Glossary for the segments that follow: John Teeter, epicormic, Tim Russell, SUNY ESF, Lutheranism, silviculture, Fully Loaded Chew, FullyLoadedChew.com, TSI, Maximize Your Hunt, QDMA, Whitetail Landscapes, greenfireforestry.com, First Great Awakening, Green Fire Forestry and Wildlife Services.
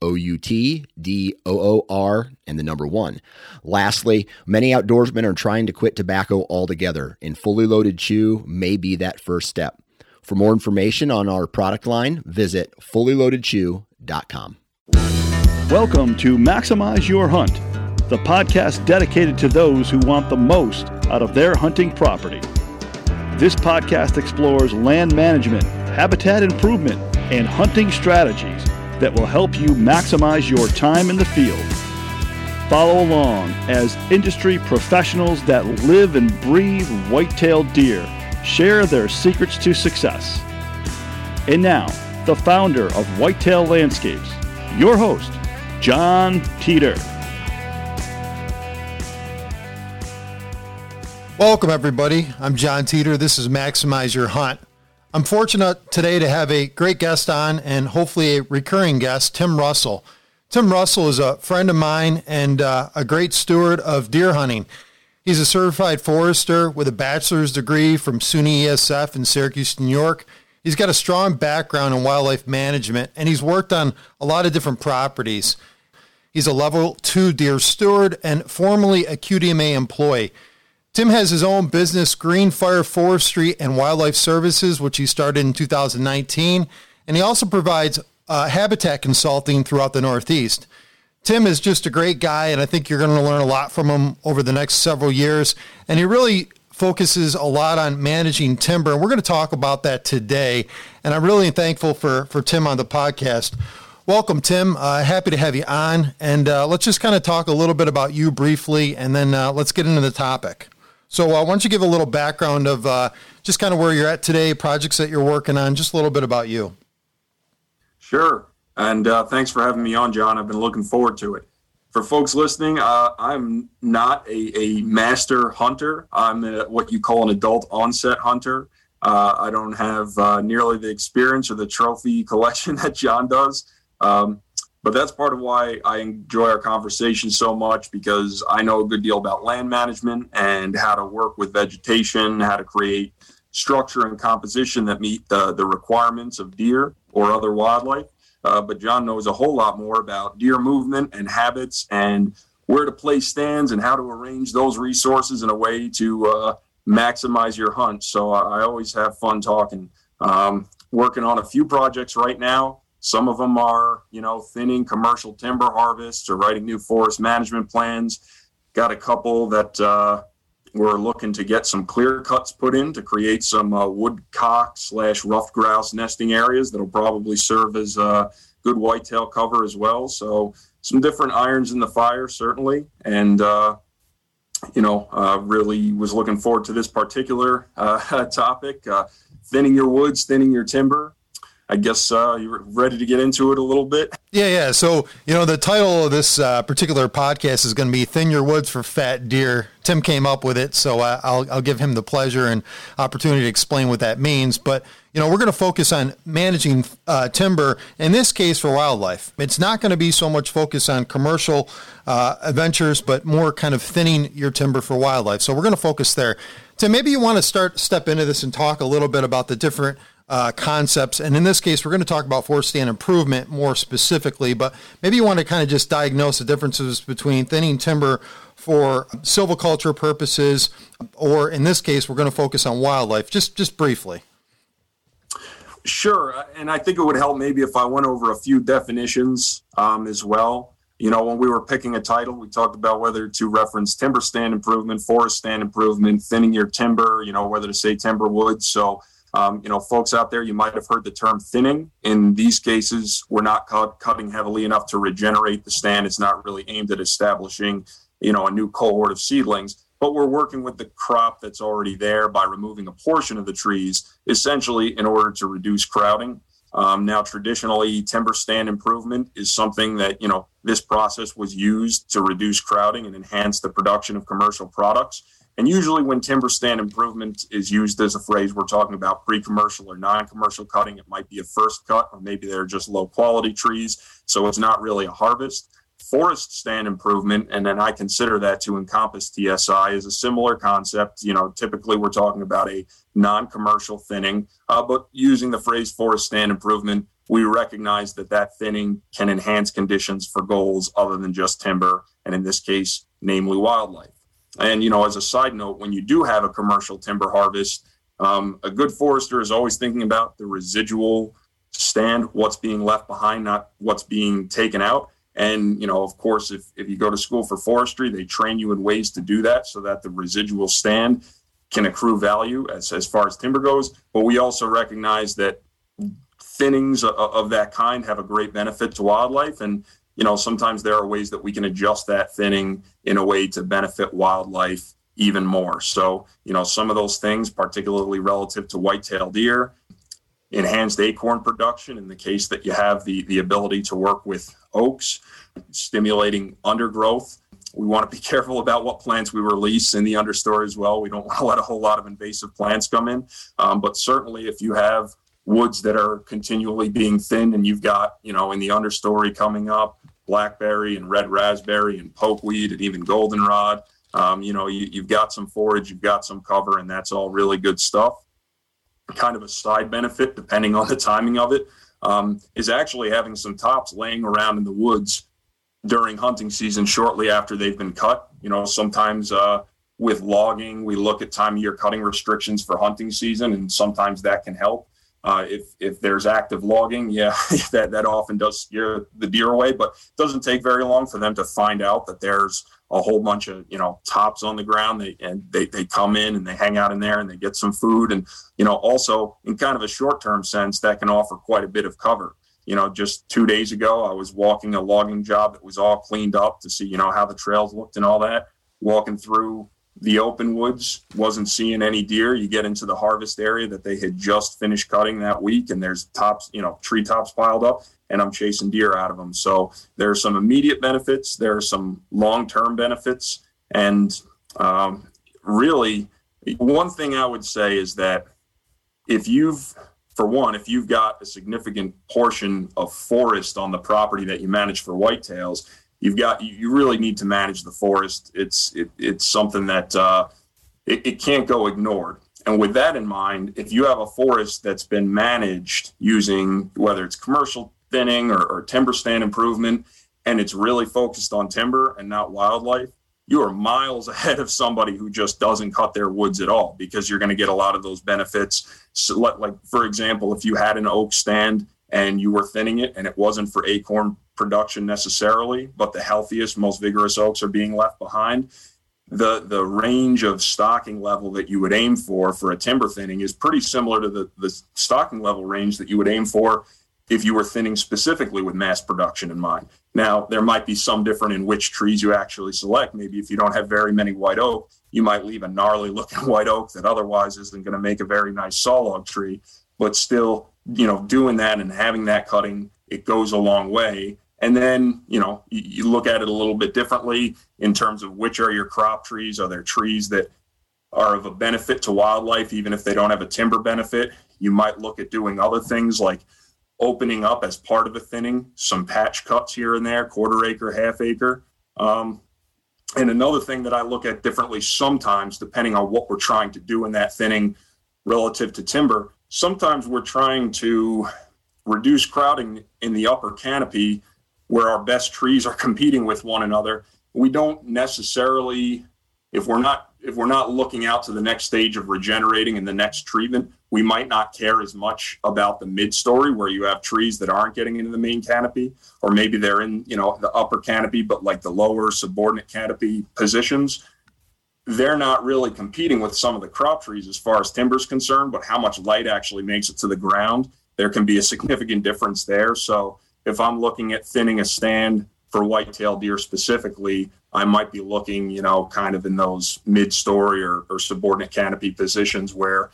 OUTDOOR and the number 1. Lastly, many outdoorsmen are trying to quit tobacco altogether, and Fully Loaded Chew may be that first step. For more information on our product line, visit FullyLoadedChew.com. Welcome to Maximize Your Hunt, the podcast dedicated to those who want the most out of their hunting property. This podcast explores land management, habitat improvement, and hunting strategies that will help you maximize your time in the field. Follow along as industry professionals that live and breathe whitetail deer share their secrets to success. And now, the founder of Whitetail Landscapes, your host, John Teeter. Welcome, everybody. I'm John Teeter. This is Maximize Your Hunt. I'm fortunate today to have a great guest on, and hopefully a recurring guest, Tim Russell. Tim Russell is a friend of mine and a great steward of deer hunting. He's a certified forester with a bachelor's degree from SUNY ESF in Syracuse, New York. He's got a strong background in wildlife management, and he's worked on a lot of different properties. He's a level 2 deer steward and formerly a QDMA employee. Tim has his own business, Green Fire Forestry and Wildlife Services, which he started in 2019, and he also provides habitat consulting throughout the Northeast. Tim is just a great guy, and I think you're going to learn a lot from him over the next several years, and he really focuses a lot on managing timber, and we're going to talk about that today, and I'm really thankful for Tim on the podcast. Welcome, Tim. Happy to have you on, and let's just kind of talk a little bit about you briefly, and then let's get into the topic. So why don't you give a little background of just kind of where you're at today, projects that you're working on, just a little bit about you. Sure. And thanks for having me on, John. I've been looking forward to it. For folks listening, I'm not a master hunter. I'm what you call an adult onset hunter. I don't have nearly the experience or the trophy collection that John does. But that's part of why I enjoy our conversation so much, because I know a good deal about land management and how to work with vegetation, how to create structure and composition that meet the requirements of deer or other wildlife. But John knows a whole lot more about deer movement and habits and where to place stands and how to arrange those resources in a way to maximize your hunt. So I always have fun talking, working on a few projects right now. Some of them are, thinning commercial timber harvests or writing new forest management plans. Got a couple that we're looking to get some clear cuts put in to create some woodcock/ruffed grouse nesting areas that'll probably serve as a good whitetail cover as well. So some different irons in the fire, certainly. And, really was looking forward to this particular topic, thinning your woods, thinning your timber. I guess you're ready to get into it a little bit. Yeah. So, the title of this particular podcast is going to be Thin Your Woods for Fat Deer. Tim came up with it, so I'll give him the pleasure and opportunity to explain what that means. But, we're going to focus on managing timber, in this case for wildlife. It's not going to be so much focus on commercial ventures, but more kind of thinning your timber for wildlife. So we're going to focus there. Tim, maybe you want to step into this and talk a little bit about the different concepts. And in this case, we're going to talk about forest stand improvement more specifically, but maybe you want to kind of just diagnose the differences between thinning timber for silviculture purposes, or in this case, we're going to focus on wildlife, just briefly. Sure. And I think it would help maybe if I went over a few definitions as well. When we were picking a title, we talked about whether to reference timber stand improvement, forest stand improvement, thinning your timber, whether to say timber woods. So folks out there, you might have heard the term thinning. In these cases, we're not cutting heavily enough to regenerate the stand. It's not really aimed at establishing, a new cohort of seedlings, but we're working with the crop that's already there by removing a portion of the trees, essentially in order to reduce crowding. Now, traditionally, timber stand improvement is something that, you know, this process was used to reduce crowding and enhance the production of commercial products. And usually when timber stand improvement is used as a phrase, we're talking about pre-commercial or non-commercial cutting. It might be a first cut, or maybe they're just low quality trees, so it's not really a harvest. Forest stand improvement, and then I consider that to encompass TSI, is a similar concept. You know, typically we're talking about a non-commercial thinning, but using the phrase forest stand improvement, we recognize that that thinning can enhance conditions for goals other than just timber, and in this case, namely wildlife. And, you know, as a side note, when you do have a commercial timber harvest, a good forester is always thinking about the residual stand, what's being left behind, not what's being taken out. And, you know, of course, if you go to school for forestry, they train you in ways to do that so that the residual stand can accrue value as far as timber goes. But we also recognize that thinnings of that kind have a great benefit to wildlife. And, you know, sometimes there are ways that we can adjust that thinning in a way to benefit wildlife even more. So, you know, some of those things, particularly relative to white-tailed deer, enhanced acorn production in the case that you have the ability to work with oaks, stimulating undergrowth. We want to be careful about what plants we release in the understory as well. We don't want to let a whole lot of invasive plants come in. But certainly if you have woods that are continually being thinned and you've got, you know, in the understory coming up, blackberry and red raspberry and pokeweed and even goldenrod. You know, you've got some forage, you've got some cover, and that's all really good stuff. Kind of a side benefit, depending on the timing of it, is actually having some tops laying around in the woods during hunting season shortly after they've been cut. You know, sometimes with logging, we look at time of year cutting restrictions for hunting season, and sometimes that can help. If there's active logging, yeah, that often does scare the deer away, but it doesn't take very long for them to find out that there's a whole bunch of, you know, tops on the ground. They come in and they hang out in there and they get some food. And, you know, also in kind of a short-term sense, that can offer quite a bit of cover. You know, just 2 days ago, I was walking a logging job that was all cleaned up to see, you know, how the trails looked and all that. Walking through the open woods, wasn't seeing any deer. You get into the harvest area that they had just finished cutting that week, and there's tops, you know, tree tops piled up, and I'm chasing deer out of them. So there are some immediate benefits. There are some long-term benefits. And really, one thing I would say is that if you've got a significant portion of forest on the property that you manage for whitetails, you really need to manage the forest. It's something that it can't go ignored. And with that in mind, if you have a forest that's been managed using, whether it's commercial thinning or timber stand improvement, and it's really focused on timber and not wildlife, you are miles ahead of somebody who just doesn't cut their woods at all, because you're going to get a lot of those benefits. So like, for example, if you had an oak stand and you were thinning it and it wasn't for acorn production necessarily, but the healthiest, most vigorous oaks are being left behind, the range of stocking level that you would aim for a timber thinning is pretty similar to the stocking level range that you would aim for if you were thinning specifically with mass production in mind. Now, there might be some different in which trees you actually select. Maybe if you don't have very many white oak, you might leave a gnarly looking white oak that otherwise isn't going to make a very nice saw log tree, but still, you know, doing that and having that cutting, it goes a long way. And then, you know, you look at it a little bit differently in terms of which are your crop trees. Are there trees that are of a benefit to wildlife, even if they don't have a timber benefit? You might look at doing other things like opening up, as part of a thinning, some patch cuts here and there, quarter acre, half acre. And another thing that I look at differently sometimes, depending on what we're trying to do in that thinning relative to timber, sometimes we're trying to reduce crowding in the upper canopy where our best trees are competing with one another. We don't necessarily, if we're not looking out to the next stage of regenerating and the next treatment, we might not care as much about the mid-story where you have trees that aren't getting into the main canopy, or maybe they're in, you know, the upper canopy, but like the lower subordinate canopy positions, they're not really competing with some of the crop trees as far as timber is concerned, but how much light actually makes it to the ground, there can be a significant difference there. So if I'm looking at thinning a stand for white-tailed deer specifically, I might be looking, you know, kind of in those mid-story or subordinate canopy positions where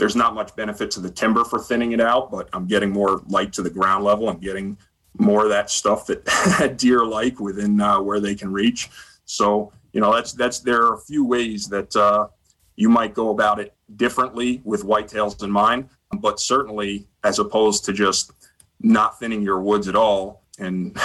There's not much benefit to the timber for thinning it out, but I'm getting more light to the ground level. I'm getting more of that stuff that deer like within where they can reach. So, you know, there are a few ways that you might go about it differently with whitetails in mind, but certainly as opposed to just not thinning your woods at all and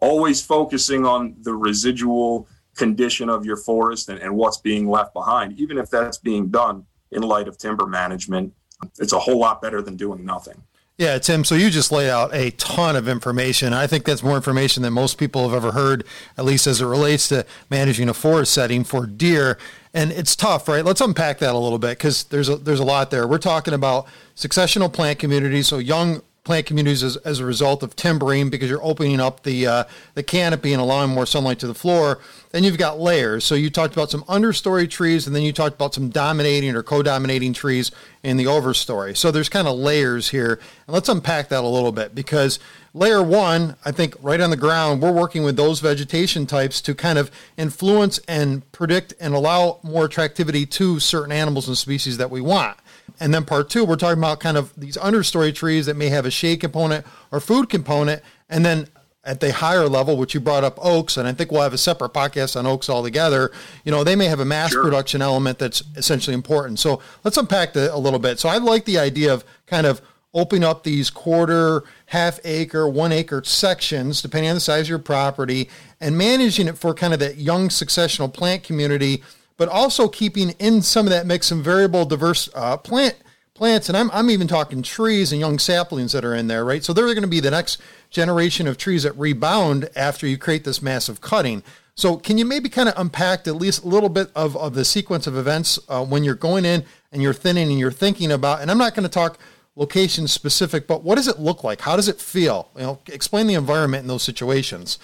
always focusing on the residual condition of your forest and what's being left behind, even if that's being done in light of timber management, it's a whole lot better than doing nothing. Yeah, Tim, so you just laid out a ton of information. I think that's more information than most people have ever heard, at least as it relates to managing a forest setting for deer. And it's tough, right? Let's unpack that a little bit because there's a lot there. We're talking about successional plant communities, so young plant communities as a result of timbering because you're opening up the canopy and allowing more sunlight to the floor. Then you've got layers. So you talked about some understory trees, and then you talked about some dominating or co-dominating trees in the overstory. So there's kind of layers here. And let's unpack that a little bit because layer one, I think right on the ground, we're working with those vegetation types to kind of influence and predict and allow more attractivity to certain animals and species that we want. And then part two, we're talking about kind of these understory trees that may have a shade component or food component. And then at the higher level, which you brought up oaks, and I think we'll have a separate podcast on oaks altogether, you know, they may have a mass production element that's essentially important. So let's unpack that a little bit. So I like the idea of kind of opening up these quarter, half acre, 1 acre sections, depending on the size of your property, and managing it for kind of that young successional plant community, but also keeping in some of that mix some variable diverse plants. And I'm even talking trees and young saplings that are in there, right? So they're going to be the next generation of trees that rebound after you create this massive cutting. So can you maybe kind of unpack at least a little bit of the sequence of events when you're going in and you're thinning and you're thinking about, and I'm not going to talk location specific, but what does it look like? How does it feel? You know, explain the environment in those situations.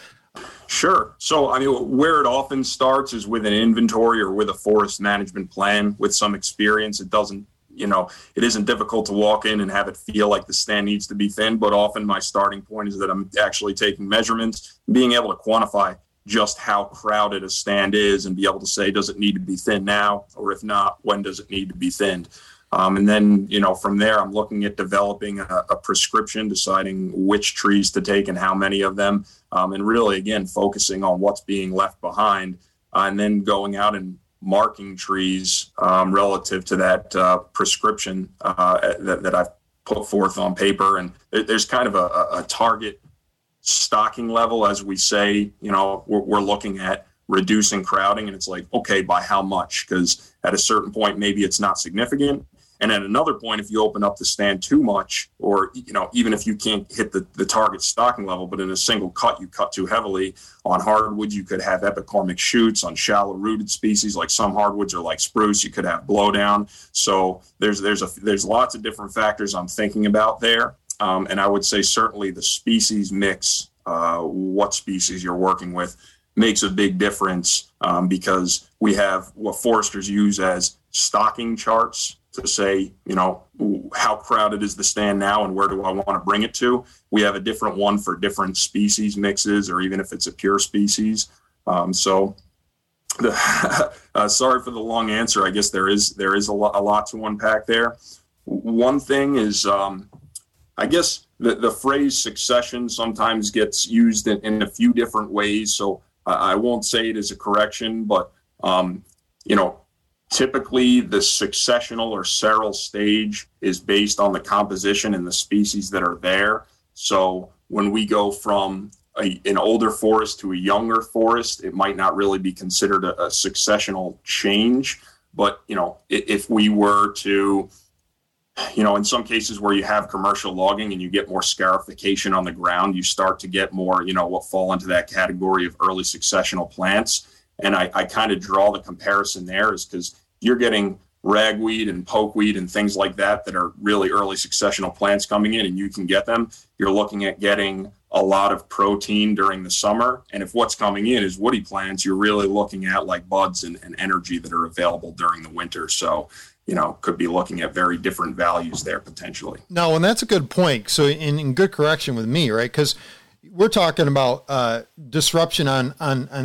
Sure. So, I mean, where it often starts is with an inventory or with a forest management plan with some experience. It doesn't, you know, it isn't difficult to walk in and have it feel like the stand needs to be thin, but often my starting point is that I'm actually taking measurements, being able to quantify just how crowded a stand is and be able to say, does it need to be thin now? Or if not, when does it need to be thinned? And then, you know, from there, I'm looking at developing a prescription, deciding which trees to take and how many of them, and really, again, focusing on what's being left behind, and then going out and marking trees relative to that prescription that I've put forth on paper. And there's kind of a target stocking level, as we say, you know, we're looking at reducing crowding. And it's like, okay, by how much? Because at a certain point, maybe it's not significant. And at another point, if you open up the stand too much, or, you know, even if you can't hit the target stocking level, but in a single cut, you cut too heavily on hardwood, you could have epicormic shoots on shallow rooted species. Like some hardwoods are like spruce, you could have blowdown. So there's lots of different factors I'm thinking about there. And I would say certainly the species mix, what species you're working with makes a big difference, because we have what foresters use as stocking charts to say, you know, how crowded is the stand now and where do I want to bring it to? We have a different one for different species mixes, or even if it's a pure species. Sorry for the long answer. I guess there is a lot to unpack there. One thing is, I guess the phrase succession sometimes gets used in a few different ways. So I won't say it is a correction, but, you know, typically, the successional or seral stage is based on the composition and the species that are there. So when we go from an older forest to a younger forest, it might not really be considered a successional change. But, you know, if we were to, you know, in some cases where you have commercial logging and you get more scarification on the ground, you start to get more, you know, what fall into that category of early successional plants. And I kind of draw the comparison there is because you're getting ragweed and pokeweed and things like that are really early successional plants coming in, and you can get them. You're looking at getting a lot of protein during the summer. And if what's coming in is woody plants, you're really looking at like buds and energy that are available during the winter. So, you know, could be looking at very different values there potentially. No, and that's a good point. So in good correction with me, right? Because we're talking about disruption on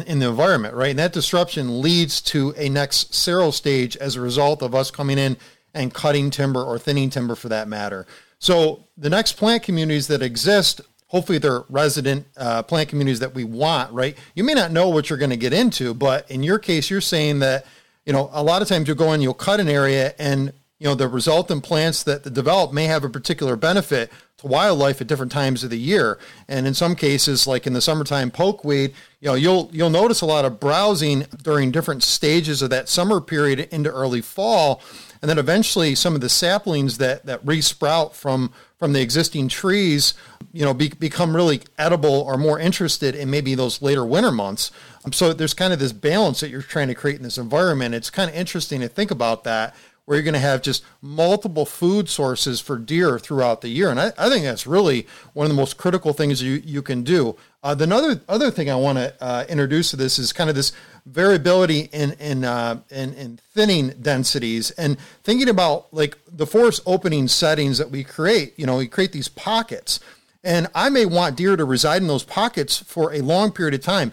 in the environment, right? And that disruption leads to a next seral stage as a result of us coming in and cutting timber or thinning timber for that matter. So the next plant communities that exist, hopefully they're resident plant communities that we want, right? You may not know what you're going to get into, but in your case, you're saying that, you know, a lot of times you'll go in, you'll cut an area, and, you know, the resultant plants that develop may have a particular benefit to wildlife at different times of the year. And in some cases, like in the summertime pokeweed, you know, you'll notice a lot of browsing during different stages of that summer period into early fall. And then eventually some of the saplings that re-sprout from the existing trees, you know, become really edible or more interested in maybe those later winter months. So there's kind of this balance that you're trying to create in this environment. It's kind of interesting to think about that, where you're going to have just multiple food sources for deer throughout the year. And I think that's really one of the most critical things you can do. The other thing I want to introduce to this is kind of this variability in thinning densities, and thinking about like the forest opening settings that we create. You know, we create these pockets, and I may want deer to reside in those pockets for a long period of time.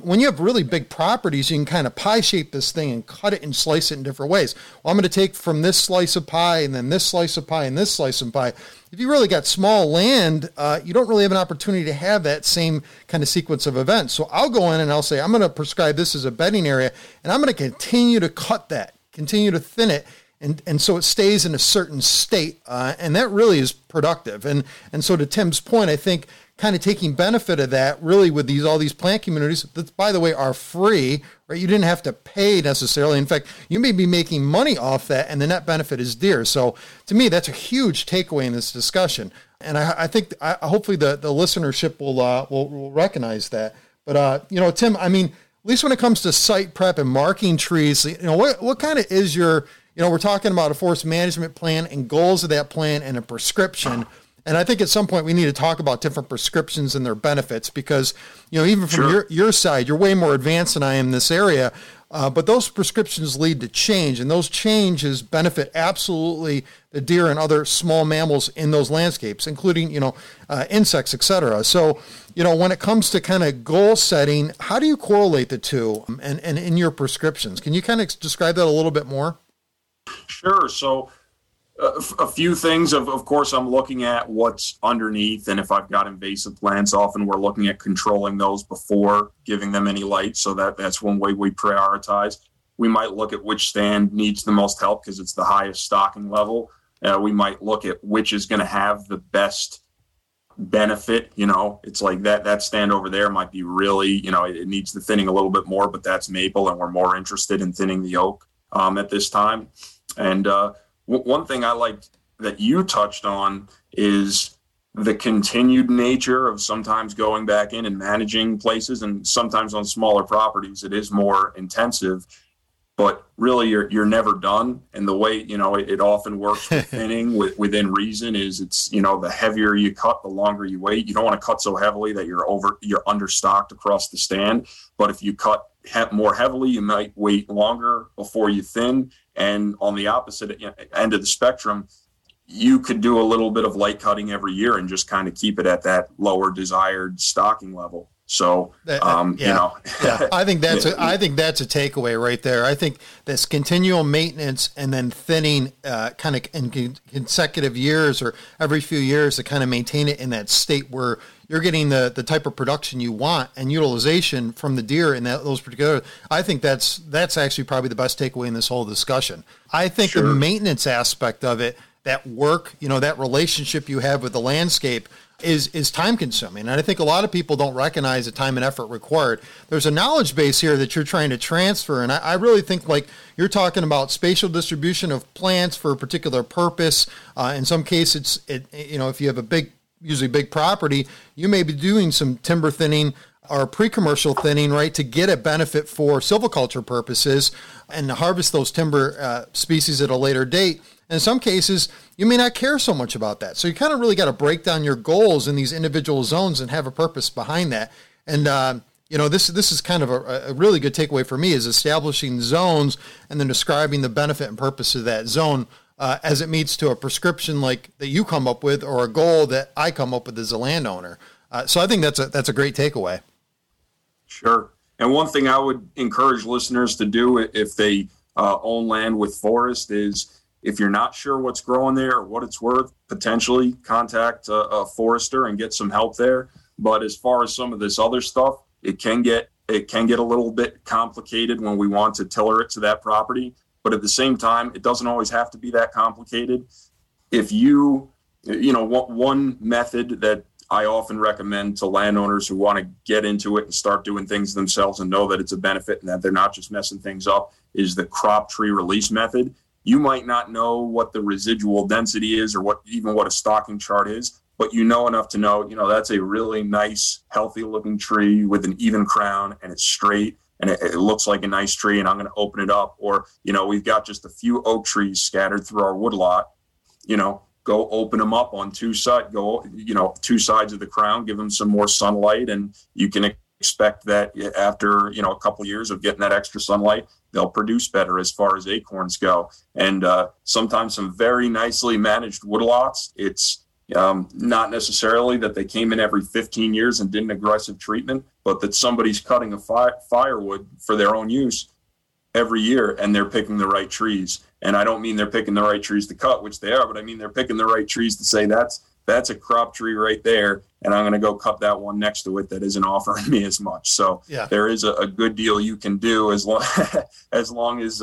When you have really big properties, you can kind of pie shape this thing and cut it and slice it in different ways. Well, I'm going to take from this slice of pie and then this slice of pie and this slice of pie. If you really got small land, you don't really have an opportunity to have that same kind of sequence of events. So I'll go in and I'll say, I'm going to prescribe this as a bedding area, and I'm going to continue to cut that, continue to thin it. And so it stays in a certain state, and that really is productive. And so to Tim's point, I think kind of taking benefit of that really with all these plant communities that, by the way, are free, right? You didn't have to pay necessarily. In fact, you may be making money off that, and the net benefit is deer. So to me, that's a huge takeaway in this discussion. And I think hopefully the listenership will recognize that. But, you know, Tim, I mean, at least when it comes to site prep and marking trees, you know, what kind of is your... You know, we're talking about a forest management plan and goals of that plan and a prescription. And I think at some point we need to talk about different prescriptions and their benefits, because, you know, even from your side, you're way more advanced than I am in this area. But those prescriptions lead to change, and those changes benefit absolutely the deer and other small mammals in those landscapes, including, you know, insects, et cetera. So, you know, when it comes to kind of goal setting, how do you correlate the two and in your prescriptions? Can you kind of describe that a little bit more? Sure. So a few things, of course, I'm looking at what's underneath. And if I've got invasive plants, often we're looking at controlling those before giving them any light. So that's one way we prioritize. We might look at which stand needs the most help because it's the highest stocking level. We might look at which is going to have the best benefit. You know, it's like that stand over there might be really, you know, it needs the thinning a little bit more, but that's maple, and we're more interested in thinning the oak at this time. And one thing I liked that you touched on is the continued nature of sometimes going back in and managing places, and sometimes on smaller properties it is more intensive, but really you're never done. And the way, you know, it often works with thinning within reason is it's, you know, the heavier you cut, the longer you wait. You don't want to cut so heavily that you're understocked across the stand, but if you cut more heavily, you might wait longer before you thin. And on the opposite end of the spectrum, you could do a little bit of light cutting every year and just kind of keep it at that lower desired stocking level. So, you know, I think that's a takeaway right there. I think this continual maintenance and then thinning kind of in consecutive years or every few years to kind of maintain it in that state where you're getting the type of production you want and utilization from the deer in those particular, I think that's actually probably the best takeaway in this whole discussion. I think the maintenance aspect of it, that work, you know, that relationship you have with the landscape is time consuming. And I think a lot of people don't recognize the time and effort required. There's a knowledge base here that you're trying to transfer. And I really think, like, you're talking about spatial distribution of plants for a particular purpose. In some cases, you know, if you have a usually big property, you may be doing some timber thinning or pre-commercial thinning, right, to get a benefit for silviculture purposes and harvest those timber species at a later date. In some cases, you may not care so much about that. So you kind of really got to break down your goals in these individual zones and have a purpose behind that. And, you know, this is kind of a really good takeaway for me, is establishing zones and then describing the benefit and purpose of that zone as it meets to a prescription like that you come up with, or a goal that I come up with as a landowner. So I think that's a great takeaway. Sure. And one thing I would encourage listeners to do if they own land with forest is If you're not sure what's growing there or what it's worth, potentially contact a forester and get some help there. But as far as some of this other stuff, it can get a little bit complicated when we want to tiller it to that property. But at the same time, it doesn't always have to be that complicated. If you know, one method that I often recommend to landowners who want to get into it and start doing things themselves and know that it's a benefit and that they're not just messing things up is the crop tree release method. You might not know what the residual density is or even what a stocking chart is, but you know enough to know, you know, that's a really nice, healthy looking tree with an even crown and it's straight and it looks like a nice tree and I'm going to open it up. Or, you know, we've got just a few oak trees scattered through our woodlot, you know, go open them up on two sides of the crown, give them some more sunlight. And you can expect that after, you know, a couple of years of getting that extra sunlight, they'll produce better as far as acorns go. And sometimes some very nicely managed woodlots. It's not necessarily that they came in every 15 years and did an aggressive treatment, but that somebody's cutting a firewood for their own use every year and they're picking the right trees. And I don't mean they're picking the right trees to cut, which they are, but I mean they're picking the right trees to say that's a crop tree right there, and I'm going to go cut that one next to it that isn't offering me as much. So yeah, there is a good deal you can do as long as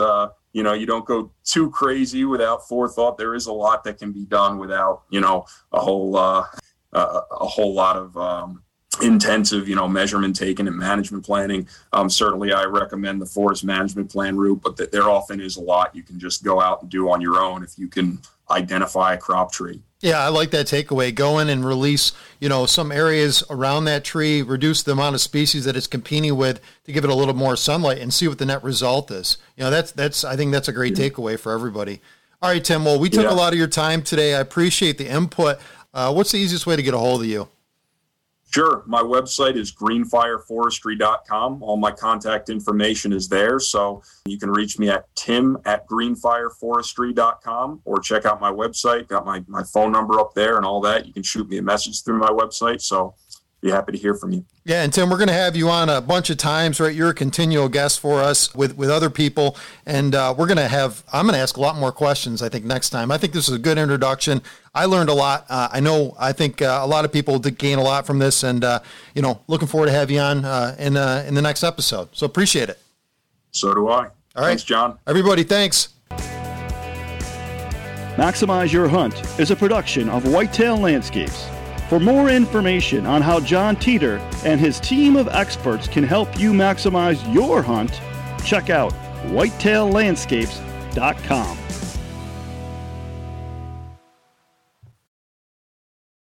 you know, you don't go too crazy without forethought. There is a lot that can be done without, you know, a whole lot of intensive, you know, measurement taken and management planning. Certainly I recommend the forest management plan route, but there often is a lot you can just go out and do on your own if you can identify a crop tree. Yeah, I like that takeaway. Go in and release, you know, some areas around that tree, reduce the amount of species that it's competing with to give it a little more sunlight and see what the net result is. You know, I think that's a great takeaway for everybody. All right, Tim, well, we took a lot of your time today. I appreciate the input. What's the easiest way to get a hold of you? Sure. My website is greenfireforestry.com. All my contact information is there. So you can reach me at tim@greenfireforestry.com or check out my website. Got my phone number up there and all that. You can shoot me a message through my website. So be happy to hear from you. Yeah, and Tim, we're going to have you on a bunch of times, right? You're a continual guest for us with other people, and I'm going to ask a lot more questions, I think, next time. I think this is a good introduction. I learned a lot. I think a lot of people did gain a lot from this, and, you know, looking forward to have you on in the next episode. So appreciate it. So do I. All right. Thanks, John. Everybody, thanks. Maximize Your Hunt is a production of Whitetail Landscapes. For more information on how John Teeter and his team of experts can help you maximize your hunt, check out whitetaillandscapes.com.